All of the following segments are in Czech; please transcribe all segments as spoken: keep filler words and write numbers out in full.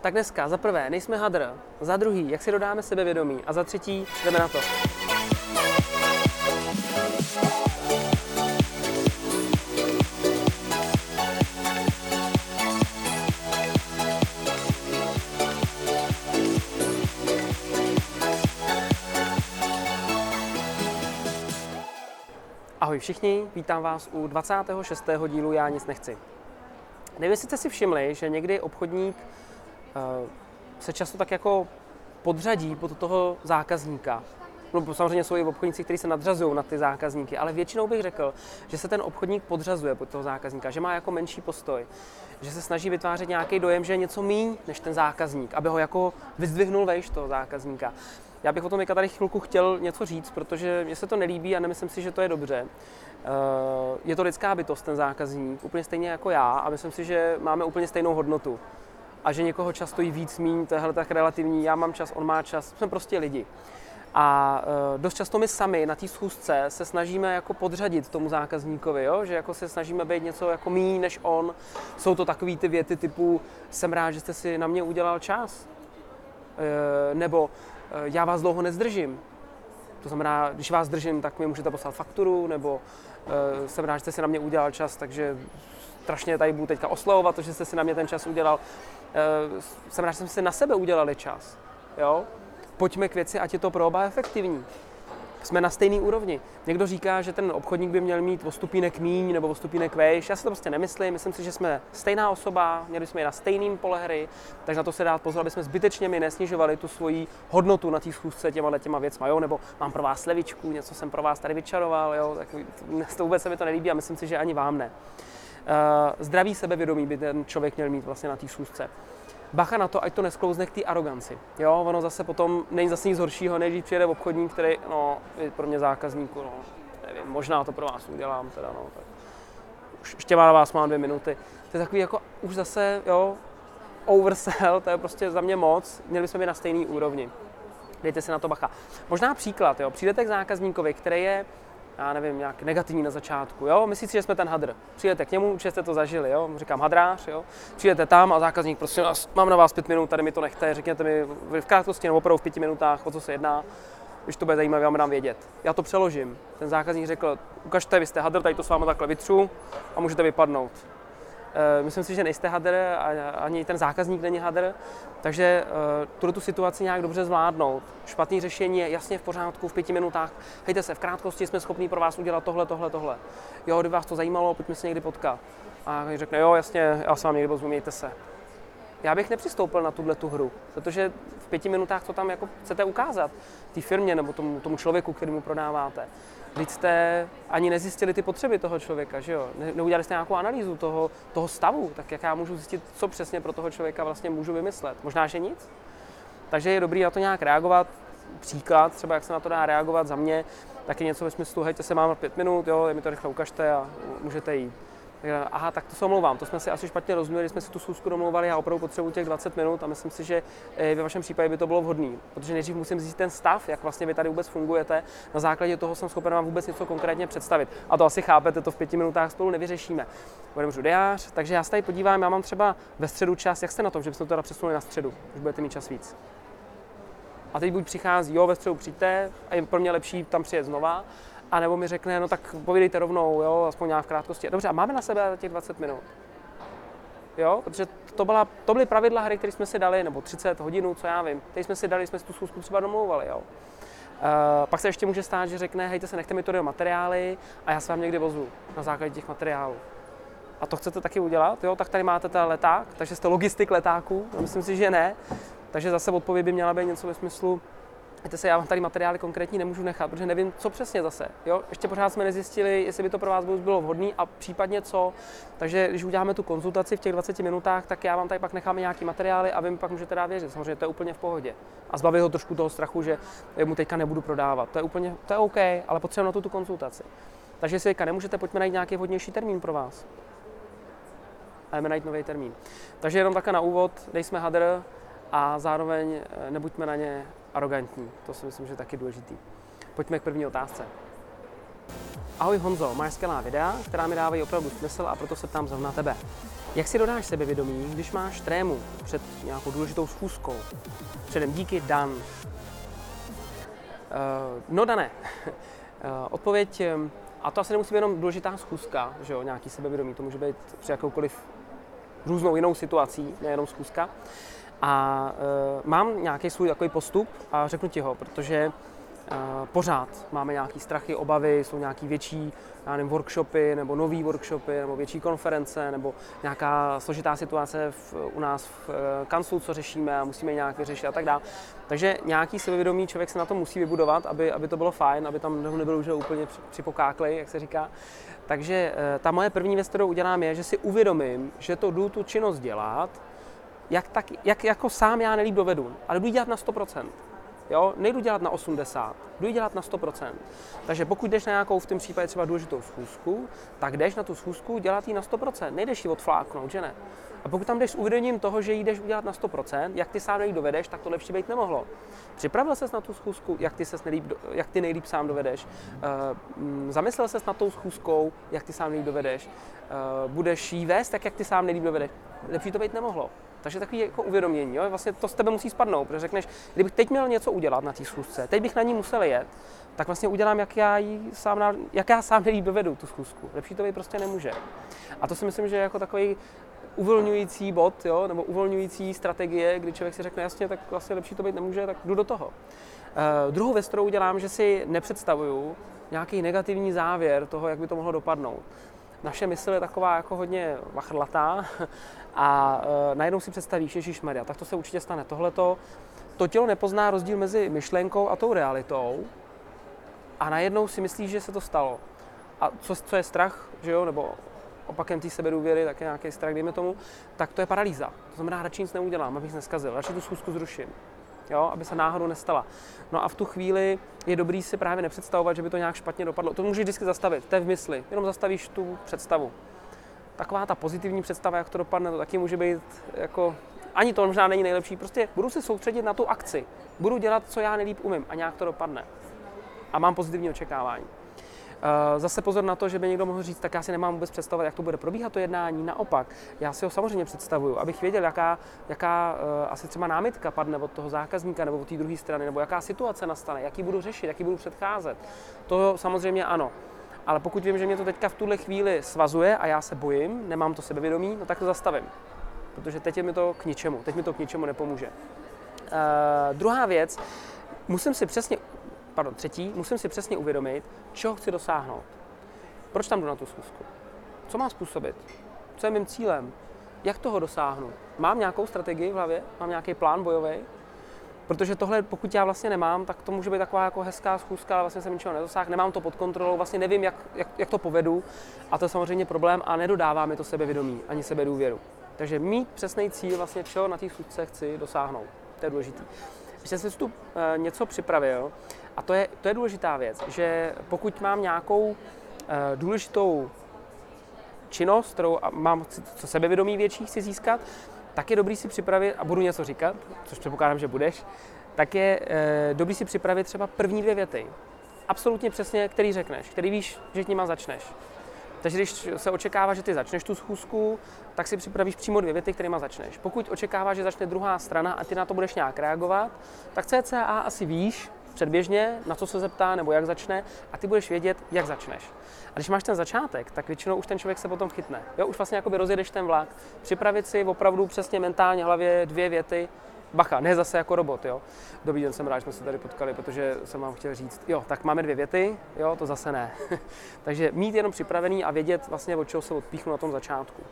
Tak dneska za prvé nejsme hadr, za druhý jak si dodáme sebevědomí a za třetí jdeme na to. Ahoj všichni, vítám vás u dvacátého šestého dílu Já nic nechci. Nevím, jestli jste si všimli, že někdy obchodník se často tak jako podřadí pod toho zákazníka. No, samozřejmě jsou i obchodníci, kteří se nadřazují na ty zákazníky, ale většinou bych řekl, že se ten obchodník podřazuje pod toho zákazníka, že má jako menší postoj, že se snaží vytvářet nějaký dojem, že je něco míň než ten zákazník, aby ho jako vyzdvihnul vejš toho zákazníka. Já bych o tom tady chvilku chtěl něco říct, protože mně se to nelíbí a nemyslím si, že to je dobře. Je to lidská bytost, ten zákazník, úplně stejně jako já, a myslím si, že máme úplně stejnou hodnotu. A že někoho čas stojí víc, míň, to je tak relativní, já mám čas, on má čas, jsme prostě lidi. A dost často my sami na té schůzce se snažíme jako podřadit tomu zákazníkovi, jo? Že jako se snažíme být něco jako míň než on. Jsou to takové ty věty typu, jsem rád, že jste si na mě udělal čas. Nebo já vás dlouho nezdržím. To znamená, když vás držím, tak mi můžete poslat fakturu, nebo e, jsem rád, že jste si na mě udělal čas, takže strašně tady budu teďka oslovovat to, že jste si na mě ten čas udělal. E, jsem rád, že jsme si na sebe udělali čas. Jo? Pojďme k věci, ať je to pro oba efektivní. Jsme na stejné úrovni. Někdo říká, že ten obchodník by měl mít o stupínek míň nebo o stupínek vejš. Já si to prostě nemyslím. Myslím si, že jsme stejná osoba, měli jsme je na stejném pole hry, takže na to se dá pozor, aby jsme zbytečně mi nesnižovali tu svoji hodnotu na té schůzce těma, těma věcma. Jo? Nebo mám pro vás slevičku, něco jsem pro vás tady vyčaroval. Jo? Tak to vůbec se mi to nelíbí a myslím si, že ani vám ne. Zdravý sebevědomí by ten člověk měl mít vlastně na té schůzce. Bacha na to, ať to nesklouzne k té aroganci. Jo, ono zase potom není zase nic horšího, než když přijede obchodník, který, no, je pro mě zákazníku, no, nevím, možná to pro vás udělám, teda, no, tak už ještě má na vás mám dvě minuty. To je takový jako, už zase, jo, oversell, to je prostě za mě moc, měli bychom být na stejný úrovni. Dejte si na to bacha. Možná příklad, jo, přijdete k zákazníkovi, který je, já nevím, nějak negativní na začátku, jo, myslíte si, že jsme ten hadr, přijdete k němu, určitě jste to zažili, jo, říkám hadrář, jo, přijdete tam a zákazník, prosím, mám na vás pět minut, tady mi to nechte, řekněte mi v krátkosti nebo opravdu v pěti minutách, o co se jedná, když to bude zajímavé, já mám vědět. Já to přeložím, ten zákazník řekl, ukažte, vy jste hadr, tady to s váma takhle vytřu a můžete vypadnout. Myslím si, že nejste hadr, ani ten zákazník není hadr, takže tuto tu situaci nějak dobře zvládnout. Špatné řešení je jasně v pořádku, v pěti minutách. Hejte se, v krátkosti jsme schopni pro vás udělat tohle, tohle, tohle. Jo, kdyby vás to zajímalo, pojďme se někdy potkat. A když řekne, jo, jasně, já s vámi někdy pozvu, mějte se. Já bych nepřistoupil na tuhle tu hru, protože v pěti minutách to tam jako chcete ukázat té firmě nebo tomu, tomu člověku, kterému prodáváte. Vždyť jste ani nezjistili ty potřeby toho člověka, že jo? Ne, neudělali jste nějakou analýzu toho, toho stavu, tak jak já můžu zjistit, co přesně pro toho člověka vlastně můžu vymyslet. Možná, že nic. Takže je dobré na to nějak reagovat. Příklad, třeba jak se na to dá reagovat za mě, taky něco ve smyslu, hejte se, mám pět minut, jo, mi to rychle ukažte a můžete jít. Aha, tak to se omlouvám, to jsme si asi špatně rozuměli, když jsme si tu schůzku domlouvali, já opravdu potřebuji těch dvacet minut a myslím si, že ve vašem případě by to bylo vhodné, protože nejdřív musím zjistit ten stav, jak vlastně vy tady vůbec fungujete, na základě toho jsem schopen vám vůbec něco konkrétně představit. A to asi chápete, to v pěti minutách spolu nevyřešíme. Budeme žudejář, takže já se tady podívám, já mám třeba ve středu čas, jak jste na tom, že byste to teda přesunuli na středu, už budete mít čas víc. A teď buď přichází, jo, ve středu přijďte, a je pro mě lepší tam přijet znova. A nebo mi řekne, no tak povídejte rovnou, jo, aspoň nějak v krátkosti. Dobře, a máme na sebe těch dvacet minut. Jo, protože to, byla, to byly pravidla hry, které jsme si dali, nebo třicet hodinů, co já vím. Teď jsme si dali, jsme si tu schůzku třeba domlouvali, jo. E, pak se ještě může stát, že řekne, hejte se, nechte mi to do materiály a já se vám někdy vozu na základě těch materiálů. A to chcete taky udělat, jo, tak tady máte ten leták, takže jste logistik letáků, no, myslím si, že ne. Takže zase odpověď by měla být něco ve smyslu, víte se, já vám tady materiály konkrétní nemůžu nechat, protože nevím, co přesně zase. Jo? Ještě pořád jsme nezjistili, jestli by to pro vás bylo vhodné a případně co. Takže když uděláme tu konzultaci v těch dvaceti minutách, tak já vám tady pak necháme nějaký materiály a vy mi pak můžete dát věřit. Samozřejmě to je úplně v pohodě. A zbavit ho trošku toho strachu, že mu teďka nebudu prodávat. To je úplně, to je OK, ale potřebujeme na tu, tu konzultaci. Takže jestli teďka nemůžete, pojďme najít nějaký vhodnější termín pro vás. A jdeme najít nový termín. Takže jenom takhle na úvod, nejsme hadr a zároveň nebuďme na ně arogantní. To si myslím, že je taky důležitý. Pojďme k první otázce. Ahoj Honzo, máš skvělá videa, která mi dávají opravdu smysl a proto se ptám zrovna tebe. Jak si dodáš sebevědomí, když máš trému před nějakou důležitou schůzkou? Předem díky, Dan. Uh, no, Dané. Uh, odpověď, a to asi nemusí být jenom důležitá schůzka, že jo, nějaký sebevědomí, to může být při jakoukoliv různou jinou situací, nejenom schůzka. A uh, mám nějaký svůj takový postup a řeknu ti ho, protože uh, pořád máme nějaké strachy, obavy, jsou nějaké větší já nevím, workshopy, nebo nový workshopy, nebo větší konference, nebo nějaká složitá situace v, u nás v uh, kanclu, co řešíme a musíme nějak vyřešit a tak dále. Takže nějaký sebevědomí člověk se na to musí vybudovat, aby, aby to bylo fajn, aby tam nebyl už úplně připokáklej, jak se říká. Takže uh, ta moje první věc, kterou udělám, je, že si uvědomím, že to jdu tu činnost dělat, Jak, tak, jak jako sám já nelíp dovedu, ale jdu ji dělat na sto procent. Jo? Nejdu dělat na osmdesát procent, jdu ji dělat na sto procent. Takže pokud jdeš na nějakou v tom případě třeba důležitou schůzku, tak jdeš na tu schůzku dělat ji na sto procent, nejdeš ji odfláknout, že ne? A pokud tam jdeš s uvědoměním toho, že ji jdeš udělat na sto procent, jak ty sám nejlíp dovedeš, tak to lepší být nemohlo. Připravil ses na tu schůzku, jak ty, ses nejlíp, jak ty nejlíp sám dovedeš. Uh, zamyslel ses nad tou schůzkou, jak ty sám nejlíp dovedeš. Uh, budeš ji vést, tak jak ty sám nejlíp dovedeš. Lepší to být nemohlo. Takže takové jako uvědomění, jo? Vlastně to z tebe musí spadnout, protože řekneš, kdybych teď měl něco udělat na té schůzce, teď bych na ní musel jet, tak vlastně udělám, jak já, jí sám, na, jak já sám nejlíp dovedu tu schůzku. Lepší to být prostě nemůže. A to si myslím, že je jako takový uvolňující bod, jo? Nebo uvolňující strategie, kdy člověk si řekne, jasně, tak vlastně lepší to být nemůže, tak jdu do toho. Uh, druhou věc, kterou udělám, že si nepředstavuju nějaký negativní závěr toho, jak by to mohlo dopadnout. Naše mysl je taková jako hodně vachrlatá a e, najednou si představíš, ježišmarja, tak to se určitě stane tohleto. To tělo nepozná rozdíl mezi myšlenkou a tou realitou a najednou si myslíš, že se to stalo. A co, co je strach, že jo, nebo opakem té sebedůvěry, tak je nějaký strach, dejme tomu, tak to je paralýza. To znamená, radši nic neudělám, abych neskazil, radši tu schůzku zruším. Jo, aby se náhodou nestala. No a v tu chvíli je dobrý si právě nepředstavovat, že by to nějak špatně dopadlo. To můžeš vždycky zastavit, to je v mysli, jenom zastavíš tu představu. Taková ta pozitivní představa, jak to dopadne, to taky může být jako... Ani to možná není nejlepší, prostě budu se soustředit na tu akci. Budu dělat, co já nejlíp umím a nějak to dopadne. A mám pozitivní očekávání. Zase pozor na to, že by někdo mohl říct, tak já si nemám vůbec představovat, jak to bude probíhat to jednání. Naopak, já si ho samozřejmě představuju, abych věděl, jaká, jaká asi třeba námitka padne od toho zákazníka nebo od té druhé strany, nebo jaká situace nastane, jaký budu řešit, jaký budu předcházet. To samozřejmě ano. Ale pokud vím, že mě to teďka v tuhle chvíli svazuje a já se bojím, nemám to sebevědomí, no tak to zastavím. Protože teď je mi to k ničemu, teď mi to k ničemu nepomůže. Uh, druhá věc, musím si přesně Pardon, třetí, musím si přesně uvědomit, čeho chci dosáhnout. Proč tam jdu na tu schůzku? Co mám způsobit? Co je mým cílem? Jak toho dosáhnu? Mám nějakou strategii v hlavě? Mám nějaký plán bojový? Protože tohle, pokud já vlastně nemám, tak to může být taková jako hezká schůzka, ale vlastně jsem ničeho nedosáhl, nemám to pod kontrolou, vlastně nevím, jak, jak, jak to povedu. A to je samozřejmě problém a nedodává mi to sebevědomí ani sebedůvěru. Takže mít přesný cíl, vlastně, čeho na té schůzce chci dosáhnout. To je důležité. Když jsem si tu něco připravil, a to je, to je důležitá věc, že pokud mám nějakou e, důležitou činnost, kterou mám co sebevědomí větší chci získat, tak je dobrý si připravit, a budu něco říkat, což předpokládám, že budeš, tak je e, dobrý si připravit třeba první dvě věty. Absolutně přesně, který řekneš, který víš, že tím začneš. Takže když se očekává, že ty začneš tu schůzku, tak si připravíš přímo dvě věty, kterýma začneš. Pokud očekáváš, že začne druhá strana a ty na to budeš nějak reagovat, tak cca asi víš předběžně, na co se zeptá nebo jak začne a ty budeš vědět, jak začneš. A když máš ten začátek, tak většinou už ten člověk se potom chytne. Jo, už vlastně jakoby rozjedeš ten vlak, připravit si opravdu přesně mentálně hlavě dvě věty, bacha, ne zase jako robot, jo. Dobrý den, jsem rád, že jsme se tady potkali, protože jsem vám chtěl říct, jo, tak máme dvě věty, jo, to zase ne. Takže mít jenom připravený a vědět vlastně, od čeho se odpíchnu na tom začátku.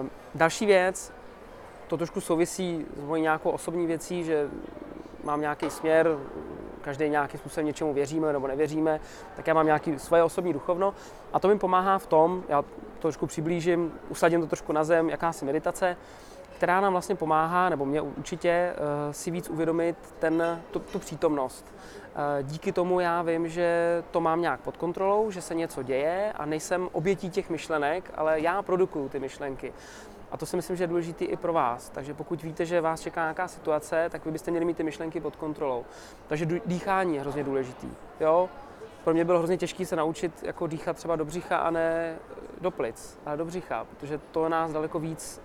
Ehm, další věc, to trošku souvisí s mojí nějakou osobní věcí, že mám nějaký směr, každý nějakým způsobem něčemu věříme nebo nevěříme, tak já mám nějaké svoje osobní duchovno a to mi pomáhá v tom, já to trošku přiblížím, usadím to trošku na zem, jakási meditace, která nám vlastně pomáhá, nebo mě určitě, si víc uvědomit ten, tu, tu přítomnost. Díky tomu já vím, že to mám nějak pod kontrolou, že se něco děje a nejsem obětí těch myšlenek, ale já produkuju ty myšlenky. A to si myslím, že je důležité i pro vás. Takže pokud víte, že vás čeká nějaká situace, tak vy byste měli mít ty myšlenky pod kontrolou. Takže dýchání je hrozně důležitý. Jo? pro mě bylo hrozně těžké se naučit jako dýchat třeba do břicha a ne do plic, ale do břicha, protože to nás daleko víc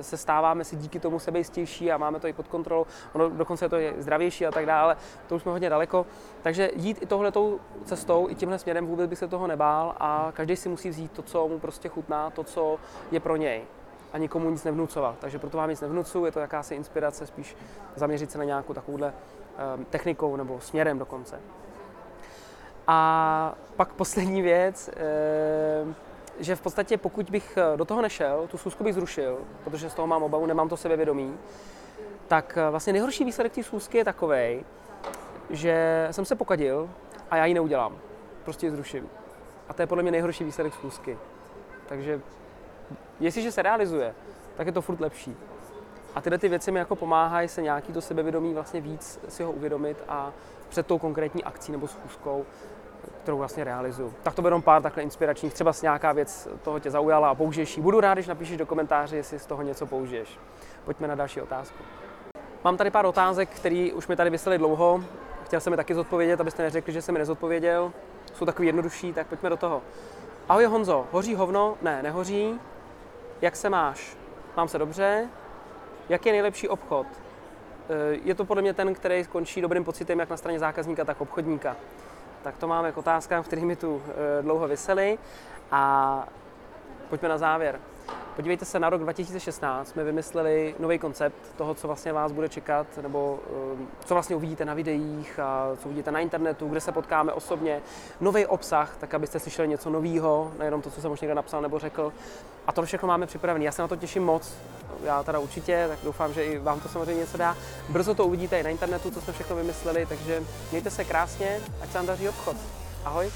se stáváme si díky tomu sebejistější a máme to i pod kontrolou, ono dokonce to je zdravější a tak dále, to už jsme hodně daleko. Takže jít i tohletou cestou, i tímhle směrem vůbec bych se toho nebál a každý si musí vzít to, co mu prostě chutná, to, co je pro něj a nikomu nic nevnucovat. Takže proto vám nic nevnucuji, je to jakási inspirace, spíš zaměřit se na nějakou takovouhle technikou nebo směrem dokonce. A pak poslední věc, že v podstatě pokud bych do toho nešel, tu schůzku bych zrušil, protože z toho mám obavu, nemám to sebevědomí, tak vlastně nejhorší výsledek té schůzky je takovej, že jsem se pokadil a já ji neudělám. Prostě ji zruším. A to je podle mě nejhorší výsledek schůzky. Takže jestliže se realizuje, tak je to furt lepší. A tyhle ty věci mi jako pomáhají se nějaký to sebevědomí vlastně víc si ho uvědomit a před tou konkrétní akcí nebo schůzkou, kterou vlastně realizuju. Tak to bylo jenom pár takhle inspiračních, třeba si nějaká věc toho tě zaujala a použiješ ji. Budu rád, když napíšeš do komentáře, jestli z toho něco použiješ. Pojďme na další otázku. Mám tady pár otázek, které už mi tady vysely dlouho. Chtěl jsem je taky zodpovědět, abyste neřekli, že jsem je nezodpověděl. Jsou takový jednodušší, tak pojďme do toho. Ahoj Honzo, hoří hovno? Ne, nehoří. Jak se máš? Mám se dobře. Jak je nejlepší obchod? Je to podle mě ten, který skončí dobrým pocitem jak na straně zákazníka, tak obchodníka. Tak to máme k otázkám, které mi tu dlouho visely. A pojďme na závěr. Podívejte se, na rok dva tisíce šestnáct jsme vymysleli nový koncept toho, co vlastně vás bude čekat, nebo co vlastně uvidíte na videích, a co uvidíte na internetu, kde se potkáme osobně. Nový obsah, tak abyste slyšeli něco nového, nejenom to, co jsem už někde napsal nebo řekl. A to všechno máme připravené. Já se na to těším moc. Já teda určitě, tak doufám, že i vám to samozřejmě něco dá. Brzo to uvidíte i na internetu, co jsme všechno vymysleli, takže mějte se krásně, ať se vám daří obchod. Ahoj!